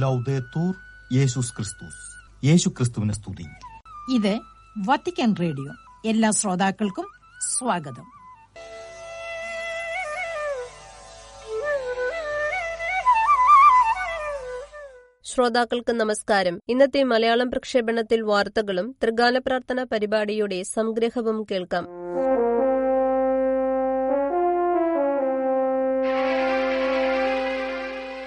ലൗദേതൂർ യേശുസ് ക്രിസ്തുസ്. യേശുക്രിസ്തുവിനെ സ്തുതി. ഇത് വത്തിക്കാൻ റേഡിയോ. എല്ലാ ശ്രോതാക്കൾക്കും സ്വാഗതം. ശ്രോതാക്കൾക്ക് നമസ്കാരം. ഇന്നത്തെ മലയാളം പ്രക്ഷേപണത്തിൽ വാർത്തകളും ത്രികാല പ്രാർത്ഥന പരിപാടിയുടെ സംഗ്രഹവും കേൾക്കാം.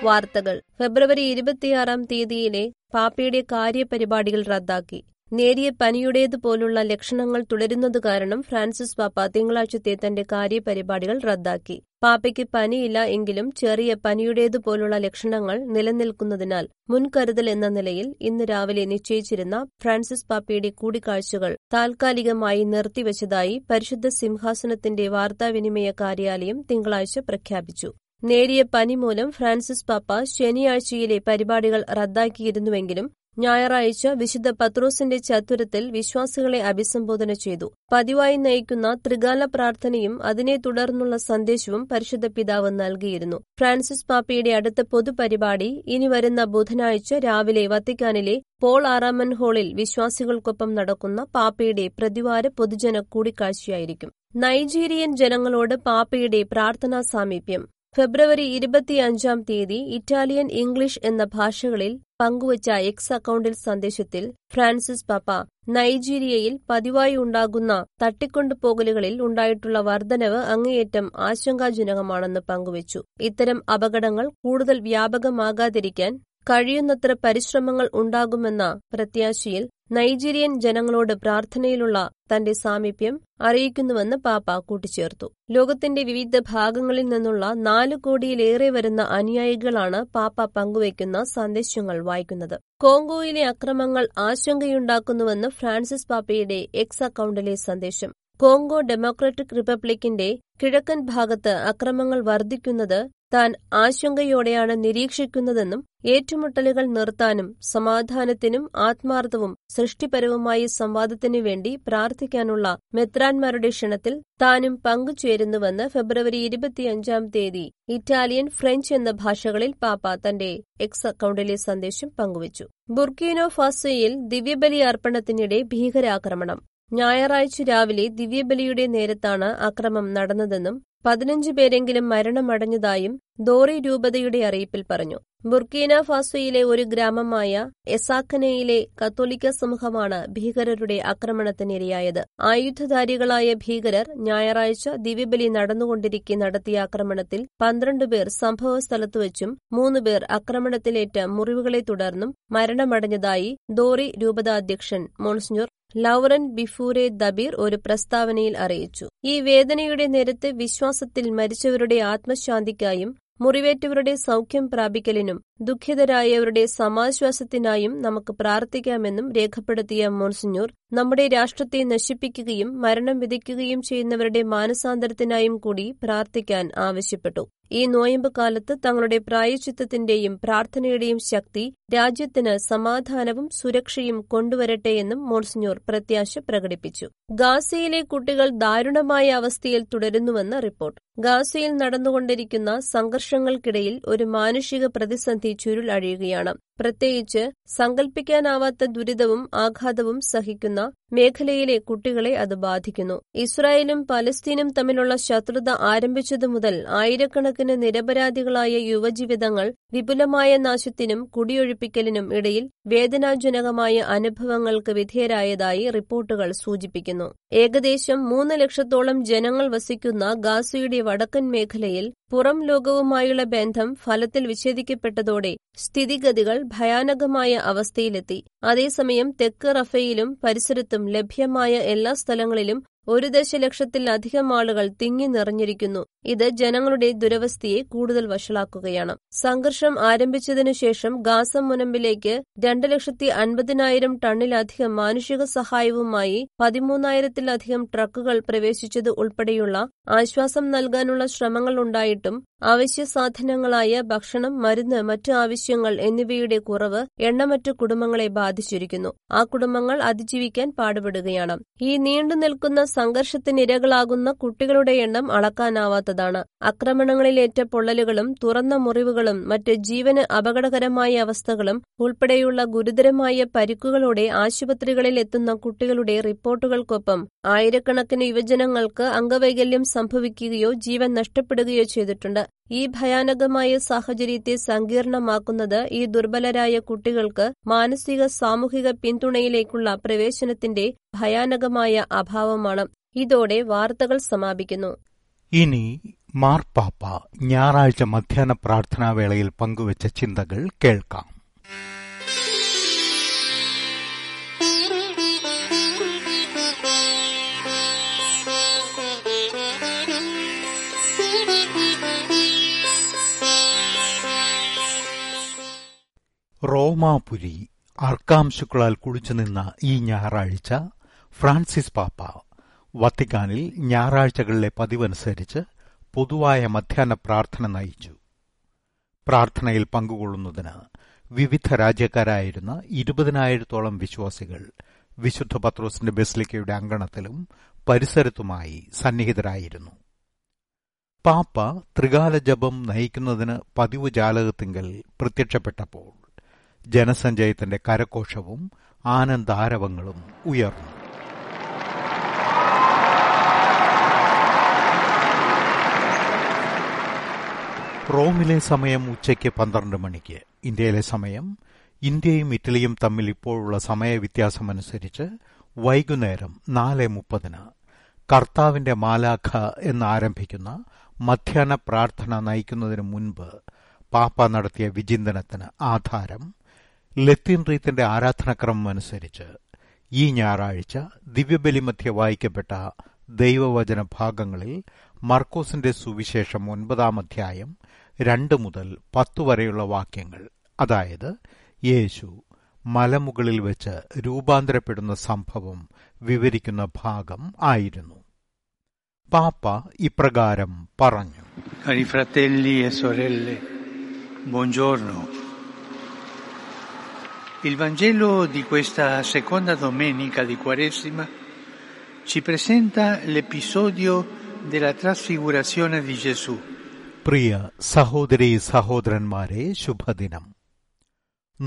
വാർത്തകൾ. ഫെബ്രുവരി 26 പാപ്പയുടെ കാര്യപരിപാടികൾ റദ്ദാക്കി. നേരിയ പനിയുടേതുപോലുള്ള ലക്ഷണങ്ങൾ തുടരുന്നത് കാരണം ഫ്രാൻസിസ് പാപ്പ തിങ്കളാഴ്ചത്തെ തന്റെ കാര്യപരിപാടികൾ റദ്ദാക്കി. പാപ്പയ്ക്ക് പനിയില്ല എങ്കിലും ചെറിയ പനിയുടേതുപോലുള്ള ലക്ഷണങ്ങൾ നിലനിൽക്കുന്നതിനാൽ മുൻകരുതൽ എന്ന നിലയിൽ ഇന്ന് രാവിലെ നിശ്ചയിച്ചിരുന്ന ഫ്രാൻസിസ് പാപ്പയുടെ കൂടിക്കാഴ്ചകൾ താൽക്കാലികമായി നിർത്തിവച്ചതായി പരിശുദ്ധ സിംഹാസനത്തിന്റെ വാർത്താവിനിമയ കാര്യാലയം തിങ്കളാഴ്ച പ്രഖ്യാപിച്ചു. നേരിയ പനി മൂലം ഫ്രാൻസിസ് പാപ്പ ശനിയാഴ്ചയിലെ പരിപാടികൾ റദ്ദാക്കിയിരുന്നുവെങ്കിലും ഞായറാഴ്ച വിശുദ്ധ പത്രോസിന്റെ ചത്വരത്തിൽ വിശ്വാസികളെ അഭിസംബോധന ചെയ്തു. പതിവായി നയിക്കുന്ന ത്രികാല പ്രാർത്ഥനയും അതിനെ തുടർന്നുള്ള സന്ദേശവും പരിശുദ്ധ പിതാവ് നൽകിയിരുന്നു. ഫ്രാൻസിസ് പാപ്പയുടെ അടുത്ത പൊതുപരിപാടി ഇനി വരുന്ന ബുധനാഴ്ച രാവിലെ വത്തിക്കാനിലെ പോൾ 6 ഹാളിൽ വിശ്വാസികൾക്കൊപ്പം നടക്കുന്ന പാപ്പയുടെ പ്രതിവാര പൊതുജന കൂടിക്കാഴ്ചയായിരിക്കും. നൈജീരിയൻ ജനങ്ങളോട് പാപ്പയുടെ പ്രാർത്ഥനാ സാമീപ്യം. ഫെബ്രുവരി 25 ഇറ്റാലിയൻ, ഇംഗ്ലീഷ് എന്ന ഭാഷകളിൽ പങ്കുവച്ച എക്സ് അക്കൌണ്ടിൽ സന്ദേശത്തിൽ ഫ്രാൻസിസ് പാപ്പ നൈജീരിയയിൽ പതിവായി ഉണ്ടാകുന്ന തട്ടിക്കൊണ്ടുപോകലുകളിൽ ഉണ്ടായിട്ടുള്ള വർധനവ് അങ്ങേയറ്റം ആശങ്കാജനകമാണെന്ന് പങ്കുവച്ചു. ഇത്തരം അപകടങ്ങൾ കൂടുതൽ വ്യാപകമാകാതിരിക്കാൻ കഴിയുന്നത്ര പരിശ്രമങ്ങൾ ഉണ്ടാകുമെന്ന പ്രത്യാശയിൽ നൈജീരിയൻ ജനങ്ങളോട് പ്രാർത്ഥനയിലുള്ള തന്റെ സാമീപ്യം അറിയിക്കുന്നുവെന്ന് പാപ്പ കൂട്ടിച്ചേർത്തു. ലോകത്തിന്റെ വിവിധ ഭാഗങ്ങളിൽ നിന്നുള്ള 4 കോടിയിലേറെ വരുന്ന അനുയായികളാണ് പാപ്പ പങ്കുവയ്ക്കുന്ന സന്ദേശങ്ങൾ വായിക്കുന്നത്. കോങ്കോയിലെ അക്രമങ്ങൾ ആശങ്കയുണ്ടാക്കുന്നുവെന്ന് ഫ്രാൻസിസ് പാപ്പയുടെ എക്സ് അക്കൌണ്ടിലെ സന്ദേശം. കോങ്കോ ഡെമോക്രാറ്റിക് റിപ്പബ്ലിക്കിന്റെ കിഴക്കൻ ഭാഗത്ത് അക്രമങ്ങൾ വർദ്ധിക്കുന്നത് താൻ ആശങ്കയോടെയാണ് നിരീക്ഷിക്കുന്നതെന്നും ഏറ്റുമുട്ടലുകൾ നിർത്താനും സമാധാനത്തിനും ആത്മാർത്ഥവും സൃഷ്ടിപരവുമായ സംവാദത്തിനു വേണ്ടി പ്രാർത്ഥിക്കാനുള്ള മെത്രാന്മാരുടെ ക്ഷണത്തിൽ താനും പങ്കുചേരുന്നുവെന്ന് ഫെബ്രുവരി 25 ഇറ്റാലിയൻ, ഫ്രഞ്ച് എന്ന ഭാഷകളിൽ പാപ്പ തന്റെ എക്സ് അക്കൌണ്ടിലെ സന്ദേശം പങ്കുവച്ചു. ബുർക്കിനോ ഫാസോയിൽ ദിവ്യബലി അർപ്പണത്തിനിടെ ഭീകരാക്രമണം. ഞായറാഴ്ച രാവിലെ ദിവ്യബലിയുടെ നേരത്താണ് അക്രമം നടന്നതെന്നും 15 പേരെങ്കിലും മരണമടഞ്ഞതായും ദോറി രൂപതയുടെ അറിയിപ്പിൽ പറഞ്ഞു. ബുർക്കിന ഫാസോയിലെ ഒരു ഗ്രാമമായ എസാക്കനയിലെ കത്തോലിക്ക സമൂഹമാണ് ഭീകരരുടെ ആക്രമണത്തിനിരയായത്. ആയുധധാരികളായ ഭീകരർ ഞായറാഴ്ച ദിവ്യബലി നടന്നുകൊണ്ടിരിക്കെ നടത്തിയ ആക്രമണത്തിൽ 12 പേർ സംഭവസ്ഥലത്തുവച്ചും 3 പേർ ആക്രമണത്തിലേറ്റ മുറിവുകളെ തുടർന്നും മരണമടഞ്ഞതായി ദോറി രൂപത അധ്യക്ഷൻ മോൺസിഞ്ഞോർ ലൌറൻ ബിഫൂരെ ദബീർ ഒരു പ്രസ്താവനയിൽ അറിയിച്ചു. ഈ വേദനയുടെ നേരത്ത് വിശ്വാസത്തിൽ മരിച്ചവരുടെ ആത്മശാന്തിക്കായും മുറിവേറ്റവരുടെ സൗഖ്യം പ്രാപിക്കലിനും ദുഃഖിതരായവരുടെ സമാശ്വാസത്തിനായും നമുക്ക് പ്രാർത്ഥിക്കാമെന്നും രേഖപ്പെടുത്തിയ മോൺസിഞ്ഞൂർ നമ്മുടെ രാഷ്ട്രത്തെ നശിപ്പിക്കുകയും മരണം വിധിക്കുകയും ചെയ്യുന്നവരുടെ മാനസാന്തരത്തിനായും കൂടി പ്രാർത്ഥിക്കാൻ ആവശ്യപ്പെട്ടു. ഈ നോയമ്പ് കാലത്ത് തങ്ങളുടെ പ്രായശ്ചിത്തത്തിന്റെയും പ്രാർത്ഥനയുടെയും ശക്തി രാജ്യത്തിന് സമാധാനവും സുരക്ഷയും കൊണ്ടുവരട്ടെയെന്നും മോൺസിഞ്ഞൂർ പ്രത്യാശ പ്രകടിപ്പിച്ചു. ഗാസയിലെ കുട്ടികൾ ദാരുണമായ അവസ്ഥയിൽ തുടരുന്നുവെന്ന് റിപ്പോർട്ട്. ഗാസയിൽ നടന്നുകൊണ്ടിരിക്കുന്ന സംഘർഷങ്ങൾക്കിടയിൽ ഒരു മാനുഷിക പ്രതിസന്ധി ചുരുൾ അഴിയുകയാണ്. പ്രത്യേകിച്ച് സങ്കൽപ്പിക്കാനാവാത്ത ദുരിതവും ആഘാതവും സഹിക്കുന്ന മേഖലയിലെ കുട്ടികളെ അത് ബാധിക്കുന്നു. ഇസ്രായേലും പലസ്തീനും തമ്മിലുള്ള ശത്രുത ആരംഭിച്ചതു മുതൽ ആയിരക്കണക്കിന് നിരപരാധികളായ യുവജീവിതങ്ങൾ വിപുലമായ നാശത്തിനും കുടിയൊഴിപ്പിക്കലിനും ഇടയിൽ വേദനാജനകമായ അനുഭവങ്ങൾക്ക് വിധേയരായതായി റിപ്പോർട്ടുകൾ സൂചിപ്പിക്കുന്നു. ഏകദേശം 3 ലക്ഷത്തോളം ജനങ്ങൾ വസിക്കുന്ന ഗാസയുടെ വടക്കൻ മേഖലയിൽ പുറം ലോകവുമായുള്ള ബന്ധം ഫലത്തിൽ വിച്ഛേദിക്കപ്പെട്ടതോടെ സ്ഥിതിഗതികൾ ഭയാനകമായ അവസ്ഥയിലെത്തി. അതേസമയം തെക്ക് റഫയിലും പരിസരത്തും ലഭ്യമായ എല്ലാ സ്ഥലങ്ങളിലും 1 ദശലക്ഷത്തിലധികം ആളുകൾ തിങ്ങി നിറഞ്ഞിരിക്കുന്നു. ഇത് ജനങ്ങളുടെ ദുരവസ്ഥയെ കൂടുതൽ വഷളാക്കുകയാണ്. സംഘർഷം ആരംഭിച്ചതിനു ശേഷം ഗാസ മുനമ്പിലേക്ക് 2,50,000 ടണ്ണിലധികം മാനുഷിക സഹായവുമായി 13,000-ലധികം ട്രക്കുകൾ പ്രവേശിച്ചത് ഉൾപ്പെടെയുള്ള ആശ്വാസം നൽകാനുള്ള ശ്രമങ്ങൾ ഉണ്ടായിട്ടും അവശ്യ സാധനങ്ങളായ ഭക്ഷണം, മരുന്ന്, മറ്റ് ആവശ്യങ്ങൾ എന്നിവയുടെ കുറവ് എണ്ണമറ്റ കുടുംബങ്ങളെ ബാധിച്ചിരിക്കുന്നു. ആ കുടുംബങ്ങൾ അതിജീവിക്കാൻ പാടുപെടുകയാണ്. ഈ നീണ്ടുനിൽക്കുന്ന സംഘർഷത്തിനിരകളാകുന്ന കുട്ടികളുടെ എണ്ണം അളക്കാനാവാത്തതാണ്. ആക്രമണങ്ങളിലേറ്റ പൊള്ളലുകളും തുറന്ന മുറിവുകളും മറ്റ് ജീവന് അപകടകരമായ അവസ്ഥകളും ഉൾപ്പെടെയുള്ള ഗുരുതരമായ പരിക്കുകളോടെ ആശുപത്രികളിൽ എത്തുന്ന കുട്ടികളുടെ റിപ്പോർട്ടുകൾക്കൊപ്പം ആയിരക്കണക്കിന് യുവജനങ്ങൾക്ക് അംഗവൈകല്യം സംഭവിക്കുകയോ ജീവൻ നഷ്ടപ്പെടുകയോ ചെയ്തിട്ടുണ്ട്. ഈ ഭയാനകമായ സാഹചര്യത്തെ സങ്കീർണമാക്കുന്നത് ഈ ദുർബലരായ കുട്ടികൾക്ക് മാനസിക സാമൂഹിക പിന്തുണയിലേക്കുള്ള പ്രവേശനത്തിന്റെ ഭയാനകമായ അഭാവമാണ്. ഇതോടെ വാർത്തകൾ സമാപിക്കുന്നു. ഇനി മാർപ്പാപ്പ ഞായറാഴ്ച മധ്യാഹ്ന പ്രാർത്ഥനാവേളയിൽ പങ്കുവച്ച ചിന്തകൾ കേൾക്കാം. റോമാപുരി അർക്കാംശുക്കളാൽ കുളിച്ചു നിന്ന ഈ ഞായറാഴ്ച ഫ്രാൻസിസ് പാപ്പ വത്തിക്കാനിൽ ഞായറാഴ്ചകളിലെ പതിവനുസരിച്ച് പൊതുവായ മധ്യാഹ്ന പ്രാർത്ഥന നയിച്ചു. പ്രാർത്ഥനയിൽ പങ്കുകൊള്ളുന്നതിന് വിവിധ രാജ്യക്കാരായിരുന്ന 20,000 വിശ്വാസികൾ വിശുദ്ധ പത്രോസിന്റെ ബസിലിക്കയുടെ അങ്കണത്തിലും പരിസരത്തുമായി സന്നിഹിതരായിരുന്നു. പാപ്പ ത്രികാല ജപം നയിക്കുന്നതിന് പതിവ് ജാലകത്തിങ്കൽ പ്രത്യക്ഷപ്പെട്ടപ്പോൾ ജനസഞ്ചയത്തിന്റെ കരഘോഷവും ആനന്ദാരവങ്ങളും ഉയർന്നു. റോമിലെ സമയം ഉച്ചയ്ക്ക് 12 മണിക്ക് ഇന്ത്യയിലെ സമയം. ഇന്ത്യയും ഇറ്റലിയും തമ്മിൽ ഇപ്പോഴുള്ള സമയവ്യത്യാസമനുസരിച്ച് വൈകുന്നേരം 4:30 കർത്താവിന്റെ മാലാഖ എന്നാരംഭിക്കുന്ന മധ്യാഹ്ന പ്രാർത്ഥന നയിക്കുന്നതിന് മുൻപ് പാപ്പ നടത്തിയ വിചിന്തനത്തിന് ആധാരം ലത്തീൻ റീത്തിന്റെ ആരാധനാക്രമം അനുസരിച്ച് ഈ ഞായറാഴ്ച ദിവ്യബലിമധ്യ വായിക്കപ്പെട്ട ദൈവവചന ഭാഗങ്ങളിൽ മർക്കോസിന്റെ സുവിശേഷം 9-ാം അധ്യായം 2 മുതൽ 10 വരെയുള്ള വാക്യങ്ങൾ, അതായത് യേശു മലമുകളിൽ വെച്ച് രൂപാന്തരപ്പെടുന്ന സംഭവം വിവരിക്കുന്ന ഭാഗം ആയിരുന്നു. പാപ്പ ഇപ്രകാരം പറഞ്ഞു: "Cari fratelli e sorelle, buongiorno. Il Vangelo di questa seconda domenica di Quaresima ci presenta l'episodio della trasfigurazione di Gesù." പ്രിയ സഹോദരീ സഹോദരന്മാരെ, ശുഭദിനം.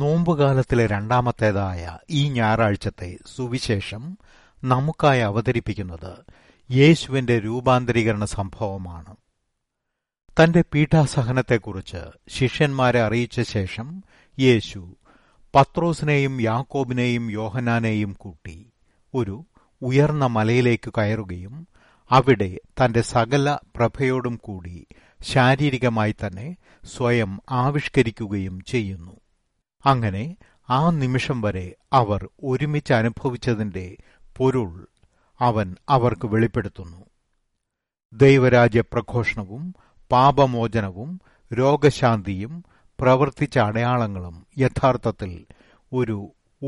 നോമ്പുകാലത്തിലെ 2-ാമത്തേതായ ഈ ഞായറാഴ്ചത്തെ സുവിശേഷം നമുക്കായി അവതരിപ്പിക്കുന്നത് യേശുവിന്റെ രൂപാന്തരീകരണ സംഭവമാണ്. തന്റെ പീഠാസഹനത്തെക്കുറിച്ച് ശിഷ്യന്മാരെ അറിയിച്ച ശേഷം യേശു പത്രോസിനെയും യാക്കോബിനെയും യോഹനാനെയും കൂട്ടി ഒരു ഉയർന്ന മലയിലേക്ക് കയറുകയും അവിടെ തന്റെ സകല പ്രഭയോടും കൂടി ശാരീരികമായി തന്നെ സ്വയം ആവിഷ്കരിക്കുകയും ചെയ്യുന്നു. അങ്ങനെ ആ നിമിഷം വരെ അവർ ഒരുമിച്ച് അനുഭവിച്ചതിന്റെ പൊരുൾ അവൻ അവർക്ക് വെളിപ്പെടുത്തുന്നു. ദൈവരാജ്യ പ്രഘോഷണവും പാപമോചനവും രോഗശാന്തിയും പ്രവർത്തിച്ച അടയാളങ്ങളും യഥാർത്ഥത്തിൽ ഒരു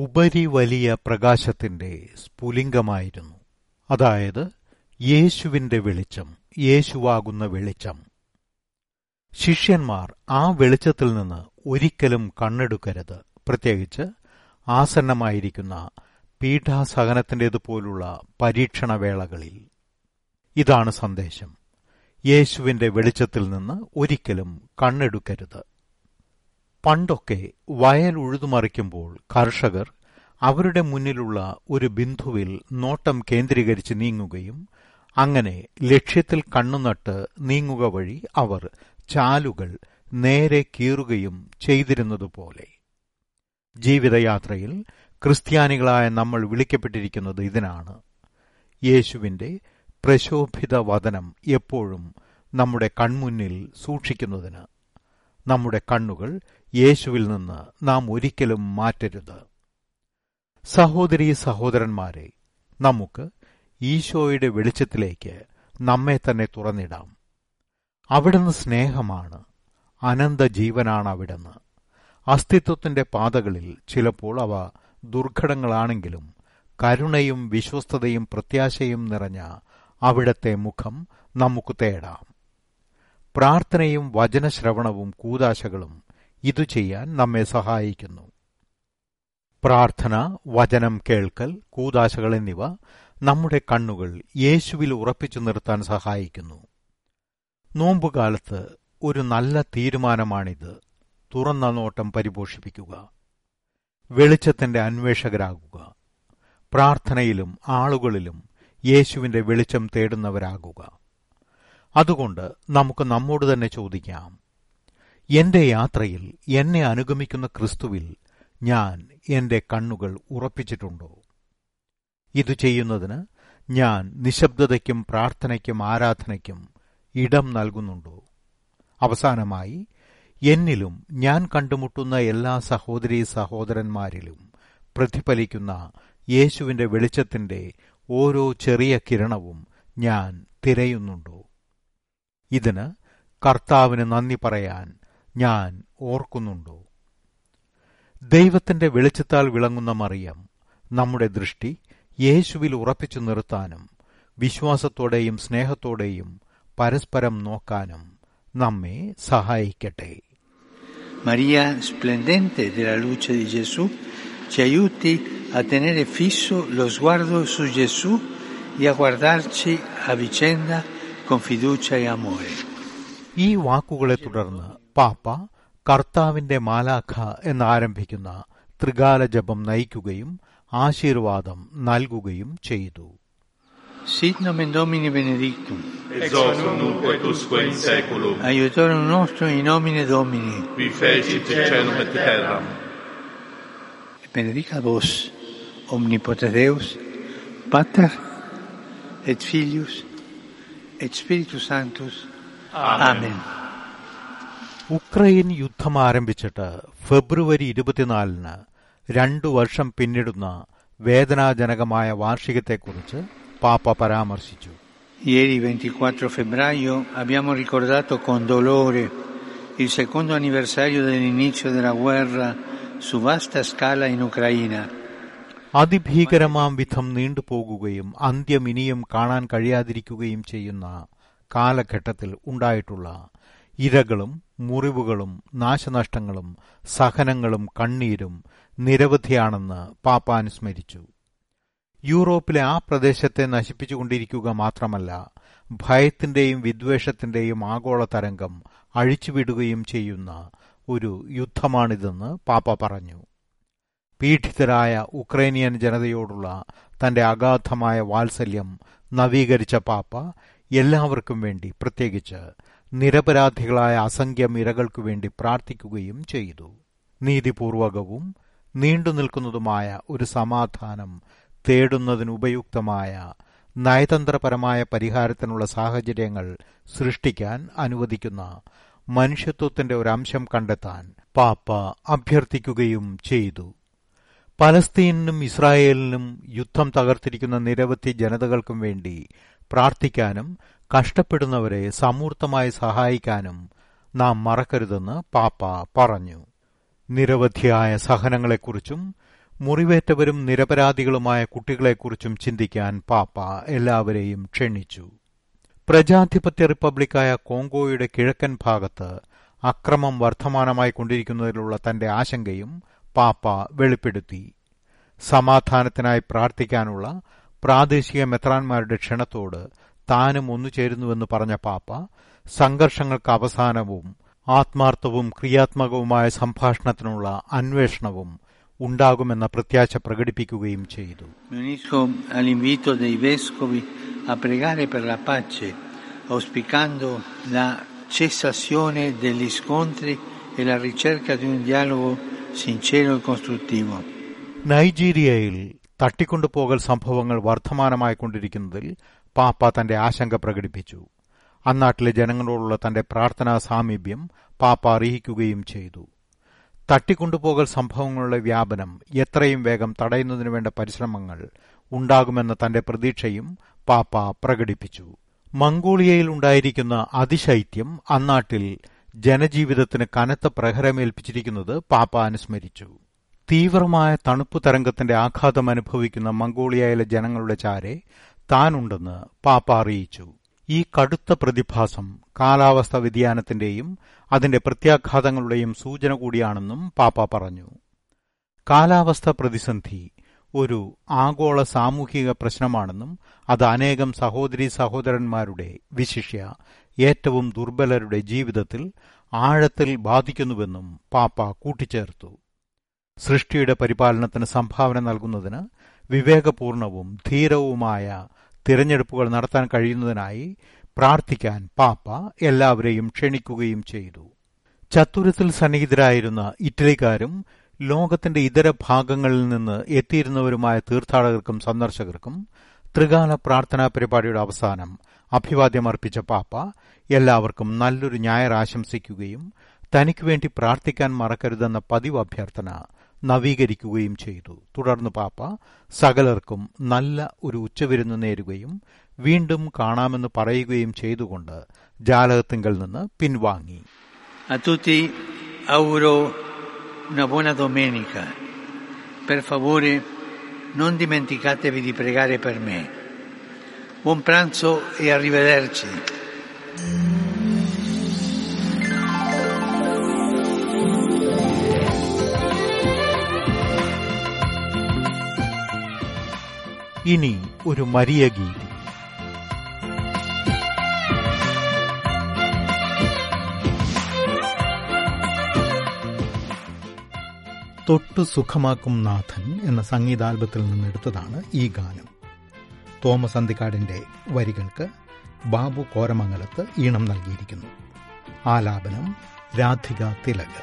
ഉപരിവലിയ പ്രകാശത്തിന്റെ സ്ഫുലിംഗമായിരുന്നു. അതായത് യേശുവിന്റെ വെളിച്ചം, യേശുവാകുന്ന വെളിച്ചം. ശിഷ്യന്മാർ ആ വെളിച്ചത്തിൽ നിന്ന് ഒരിക്കലും കണ്ണെടുക്കരുത്, പ്രത്യേകിച്ച് ആസന്നമായിരിക്കുന്ന പീഠാസഹനത്തിന്റേതുപോലുള്ള പരീക്ഷണവേളകളിൽ. ഇതാണ് സന്ദേശം: യേശുവിന്റെ വെളിച്ചത്തിൽ നിന്ന് ഒരിക്കലും കണ്ണെടുക്കരുത്. പണ്ടൊക്കെ വയൽ ഉഴുതുമറിക്കുമ്പോൾ കർഷകർ അവരുടെ മുന്നിലുള്ള ഒരു ബിന്ദുവിൽ നോട്ടം കേന്ദ്രീകരിച്ച് നീങ്ങുകയും അങ്ങനെ ലക്ഷ്യത്തിൽ കണ്ണുനട്ട് നീങ്ങുക വഴി അവർ ചാലുകൾ നേരെ കീറുകയും ചെയ്തിരുന്നതുപോലെ ജീവിതയാത്രയിൽ ക്രിസ്ത്യാനികളായ നമ്മൾ വിളിക്കപ്പെട്ടിരിക്കുന്നത് ഇതിനാണ്. യേശുവിന്റെ പ്രശോഭിത വദനം എപ്പോഴും നമ്മുടെ കൺമുന്നിൽ സൂക്ഷിക്കുന്നതിന് നമ്മുടെ കണ്ണുകൾ യേശുവിൽ നിന്ന് നാം ഒരിക്കലും മാറ്റരുത്. സഹോദരീ സഹോദരന്മാരെ, നമുക്ക് ഈശോയുടെ വെളിച്ചത്തിലേക്ക് നമ്മെ തന്നെ തുറന്നിടാം. അവിടുന്ന് സ്നേഹമാണ്, അനന്ത ജീവനാണ് അവിടുന്ന്. അസ്തിത്വത്തിന്റെ പാതകളിൽ ചിലപ്പോൾ അവ ദുർഘടങ്ങളാണെങ്കിലും കരുണയും വിശ്വസ്തതയും പ്രത്യാശയും നിറഞ്ഞ അവിടത്തെ മുഖം നമുക്ക് തേടാം. പ്രാർത്ഥനയും വചനശ്രവണവും കൂദാശകളും ഇതു ചെയ്യാൻ നമ്മെ സഹായിക്കുന്നു. പ്രാർത്ഥന, വചനം കേൾക്കൽ, കൂദാശകൾ എന്നിവ നമ്മുടെ കണ്ണുകൾ യേശുവിൽ ഉറപ്പിച്ചു നിർത്താൻ സഹായിക്കുന്നു. നോമ്പുകാലത്ത് ഒരു നല്ല തീരുമാനമാണിത്. തുറന്ന നോട്ടം പരിപോഷിപ്പിക്കുക. വെളിച്ചത്തിന്റെ അന്വേഷകരാകുക. പ്രാർത്ഥനയിലും ആളുകളിലും യേശുവിന്റെ വെളിച്ചം തേടുന്നവരാകുക. അതുകൊണ്ട് നമുക്ക് നമ്മോട് തന്നെ ചോദിക്കാം, എന്റെ യാത്രയിൽ എന്നെ അനുഗമിക്കുന്ന ക്രിസ്തുവിൽ ഞാൻ എന്റെ കണ്ണുകൾ ഉറപ്പിച്ചിട്ടുണ്ടോ? ഇത് ചെയ്യുന്നതിന് ഞാൻ നിശബ്ദതയ്ക്കും പ്രാർത്ഥനയ്ക്കും ആരാധനയ്ക്കും ഇടം നൽകുന്നുണ്ടോ? അവസാനമായി, എന്നിലും ഞാൻ കണ്ടുമുട്ടുന്ന എല്ലാ സഹോദരീ സഹോദരന്മാരിലും പ്രതിഫലിക്കുന്ന യേശുവിന്റെ വെളിച്ചത്തിന്റെ ഓരോ ചെറിയ കിരണവും ഞാൻ തിരയുന്നുണ്ടോ? ഇതിന് കർത്താവിന് നന്ദി പറയാൻ ഞാൻ ഓർക്കുന്നുണ്ടോ? ദൈവത്തിന്റെ വെളിച്ചത്താൽ വിളങ്ങുന്ന മറിയം നമ്മുടെ ദൃഷ്ടി യേശുവിൽ ഉറപ്പിച്ചു നിർത്താനും വിശ്വാസത്തോടെയും സ്നേഹത്തോടെയും പരസ്പരം നോക്കാനും നമ്മെ സഹായിക്കട്ടെ. Mariya സ്പ്ലെൻഡെന്റ് della luce di Gesù ci aiuti a tenere fisso lo sguardo su Gesù e a guardarci a vicenda con fiducia e amore. ഈ വാക്കുകളെ തുടർന്ന് പാപ്പ കർത്താവിന്റെ മാലാഖ എന്നാരംഭിക്കുന്ന ത്രികാല ജപം നയിക്കുകയും ആശീർവാദം നൽകുകയും ചെയ്തു. Sit nomen Domini benedictum. Ex hoc nunc et usque in saeculum. Aiutorium nostrum in nomine Domini. Qui fecit caelum et terram. Benedica vos omnipotens Deus, Pater et Filius et Spiritus Sanctus. Amen. Ukraine യുദ്ധം ആരംഭിച്ചിട്ട് ഫെബ്രുവരി 24-ന് 2 വർഷം പിന്നിടുന്ന വേദനാജനകമായ വാർഷികത്തെക്കുറിച്ച് പാപ്പ പരാമർശിച്ചു. Ieri 24 febbraio abbiamo ricordato con dolore il secondo anniversario dell'inizio della guerra su vasta scala in Ucraina. അതിഭീകരമാം വിധം നീണ്ടുപോകുകയും അന്ത്യം ഇനിയും കാണാൻ കഴിയാതിരിക്കുകയും ചെയ്യുന്ന കാലഘട്ടത്തിൽ ഉണ്ടായിട്ടുള്ള ഇരകളും മുറിവുകളും നാശനഷ്ടങ്ങളും സഹനങ്ങളും കണ്ണീരും നിരവധിയാണെന്ന് പാപ്പ അനുസ്മരിച്ചു. യൂറോപ്പിലെ ആ പ്രദേശത്തെ നശിപ്പിച്ചുകൊണ്ടിരിക്കുക മാത്രമല്ല, ഭയത്തിന്റെയും വിദ്വേഷത്തിന്റെയും ആഗോള തരംഗം അഴിച്ചുവിടുകയും ചെയ്യുന്ന ഒരു യുദ്ധമാണിതെന്ന് പാപ്പ പറഞ്ഞു. പീഡിതരായ ഉക്രൈനിയൻ ജനതയോടുള്ള തന്റെ അഗാധമായ വാത്സല്യം നവീകരിച്ച പാപ്പ എല്ലാവർക്കും വേണ്ടി, പ്രത്യേകിച്ച് നിരപരാധികളായ അസംഖ്യം ഇരകൾക്കു വേണ്ടി പ്രാർത്ഥിക്കുകയും ചെയ്തു. നീതിപൂർവകവും നീണ്ടുനിൽക്കുന്നതുമായ ഒരു സമാധാനം തേടുന്നതിനുപയുക്തമായ നയതന്ത്രപരമായ പരിഹാരത്തിനുള്ള സാഹചര്യങ്ങൾ സൃഷ്ടിക്കാൻ അനുവദിക്കുന്ന മനുഷ്യത്വത്തിന്റെ ഒരംശം കണ്ടെത്താൻ പാപ്പ അഭ്യർത്ഥിക്കുകയും ചെയ്തു. പലസ്തീനിനും ഇസ്രായേലിനും യുദ്ധം തകർത്തിരിക്കുന്ന നിരവധി ജനതകൾക്കും വേണ്ടി പ്രാർത്ഥിക്കാനും കഷ്ടപ്പെടുന്നവരെ സമൂർത്തമായി സഹായിക്കാനും നാം മറക്കരുതെന്ന് പാപ്പ പറഞ്ഞു. നിരവധിയായ സഹനങ്ങളെക്കുറിച്ചും മുറിവേറ്റവരും നിരപരാധികളുമായ കുട്ടികളെക്കുറിച്ചും ചിന്തിക്കാൻ പാപ്പ എല്ലാവരെയും ക്ഷണിച്ചു. പ്രജാധിപത്യ റിപ്പബ്ലിക്കായ കോങ്കോയുടെ കിഴക്കൻ ഭാഗത്ത് അക്രമം വർദ്ധമാനമായി കൊണ്ടിരിക്കുന്നതിലുള്ള തന്റെ ആശങ്കയും പാപ്പ വെളിപ്പെടുത്തി. സമാധാനത്തിനായി പ്രാർത്ഥിക്കാനുള്ള പ്രാദേശിക മെത്രാന്മാരുടെ ക്ഷണത്തോട് താനും ഒന്നുചേരുന്നുവെന്ന് പറഞ്ഞ പാപ്പ സംഘർഷങ്ങൾക്ക് അവസാനവും ആത്മാർത്ഥവും ക്രിയാത്മകവുമായ സംഭാഷണത്തിനുള്ള അന്വേഷണവും ഉണ്ടാകുമെന്ന പ്രത്യാശ പ്രകടിപ്പിക്കുകയും ചെയ്തു. നൈജീരിയയിൽ തട്ടിക്കൊണ്ടുപോകൽ സംഭവങ്ങൾ വർദ്ധമാനമായിക്കൊണ്ടിരിക്കുന്നതിൽ പാപ്പ തന്റെ ആശങ്ക പ്രകടിപ്പിച്ചു. അന്നാട്ടിലെ ജനങ്ങളോടുള്ള തന്റെ പ്രാർത്ഥനാ സാമീപ്യം പാപ്പ അറിയിക്കുകയും ചെയ്തു. തട്ടിക്കൊണ്ടുപോകൽ സംഭവങ്ങളുടെ വ്യാപനം എത്രയും വേഗം തടയുന്നതിനു വേണ്ട പരിശ്രമങ്ങൾ ഉണ്ടാകുമെന്ന തന്റെ പ്രതീക്ഷയും പാപ്പ പ്രകടിപ്പിച്ചു. മംഗോളിയയിൽ ഉണ്ടായിരിക്കുന്ന അതിശൈത്യം അന്നാട്ടിൽ ജനജീവിതത്തിന് കനത്ത പ്രഹരമേൽപ്പിച്ചിരിക്കുന്നത് പാപ്പ അനുസ്മരിച്ചു. തീവ്രമായ തണുപ്പ് തരംഗത്തിന്റെ ആഘാതം അനുഭവിക്കുന്ന മംഗോളിയയിലെ ജനങ്ങളുടെ ചാരെ താനുണ്ടെന്ന് പാപ്പ അറിയിച്ചു. ഈ കടുത്ത പ്രതിഭാസം കാലാവസ്ഥാ വ്യതിയാനത്തിന്റെയും അതിന്റെ പ്രത്യാഘാതങ്ങളുടെയും സൂചന കൂടിയാണെന്നും പാപ്പ പറഞ്ഞു. കാലാവസ്ഥാ പ്രതിസന്ധി ഒരു ആഗോള സാമൂഹിക പ്രശ്നമാണെന്നും അത് അനേകം സഹോദരീ സഹോദരന്മാരുടെ വിശിഷ്യ ഏറ്റവും ദുർബലരുടെ ജീവിതത്തിൽ ആഴത്തിൽ ബാധിക്കുന്നുവെന്നും പാപ്പ കൂട്ടിച്ചേർത്തു. സൃഷ്ടിയുടെ പരിപാലനത്തിന് സംഭാവന നൽകുന്നതിന് വിവേകപൂർണവും ധീരവുമായ തിരഞ്ഞെടുപ്പുകൾ നടത്താൻ കഴിയുന്നതിനായി പ്രാർത്ഥിക്കാൻ പാപ്പ എല്ലാവരെയും ക്ഷണിക്കുകയും ചെയ്തു. ചത്തുരത്തിൽ സന്നിഹിതരായിരുന്ന ഇറ്റലിക്കാരും ലോകത്തിന്റെ ഇതര ഭാഗങ്ങളിൽ നിന്ന് എത്തിയിരുന്നവരുമായ തീർത്ഥാടകർക്കും സന്ദർശകർക്കും ത്രികാല പ്രാർത്ഥനാ പരിപാടിയുടെ അവസാനം അഭിവാദ്യമർപ്പിച്ച പാപ്പ എല്ലാവർക്കും നല്ലൊരു ഞായർ ആശംസിക്കുകയും തനിക്കുവേണ്ടി പ്രാർത്ഥിക്കാൻ മറക്കരുതെന്ന പതിവ് അഭ്യർത്ഥന നവീകരിക്കുകയും ചെയ്തു. തുടർന്ന് പാപ്പ സകലർക്കും നല്ല ഒരു ഉച്ചവിരുന്ന് നേരുകയും വീണ്ടും കാണാമെന്ന് പറയുകയും ചെയ്തുകൊണ്ട് ജാലകത്തിങ്കൽ നിന്ന് പിൻവാങ്ങി. Una buona domenica. Per favore, non dimenticatevi di pregare per me. Buon pranzo e arrivederci. ഇനി ഒരു മരിയ ഗീതി. തൊട്ടു സുഖമാക്കും നാഥൻ എന്ന സംഗീതാൽബത്തിൽ നിന്നെടുത്തതാണ് ഈ ഗാനം. തോമസ് അന്തിക്കാടിന്റെ വരികൾക്ക് ബാബു കോരമംഗലത്ത് ഈണം നൽകിയിരിക്കുന്നു. ആലാപനം രാധിക തിലക്.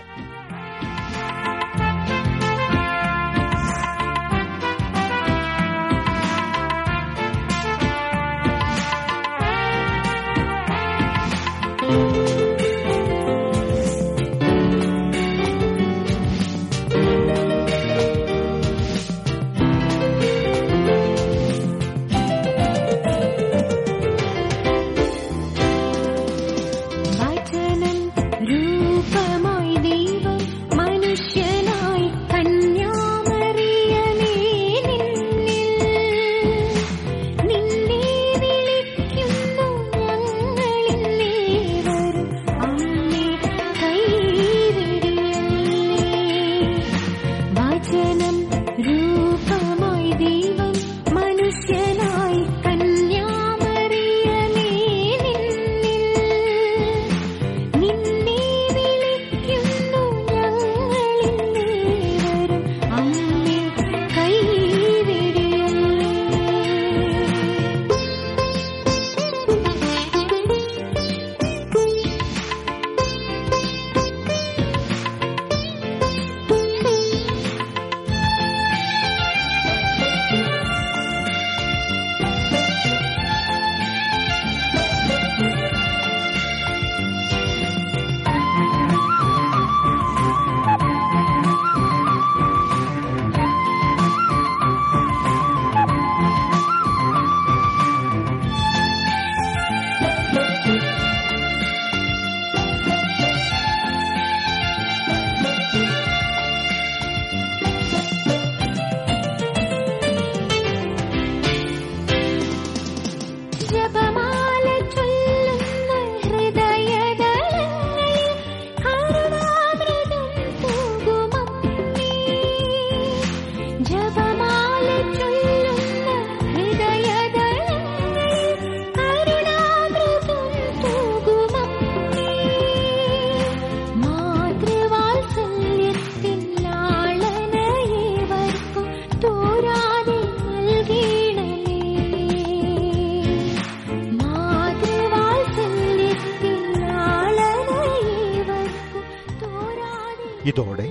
ഇതോടെ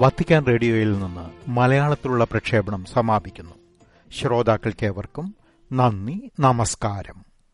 വത്തിക്കാൻ റേഡിയോയിൽ നിന്ന് മലയാളത്തിലുള്ള പ്രക്ഷേപണം സമാപിക്കുന്നു. ശ്രോതാക്കൾക്കേവർക്കും നന്ദി, നമസ്കാരം.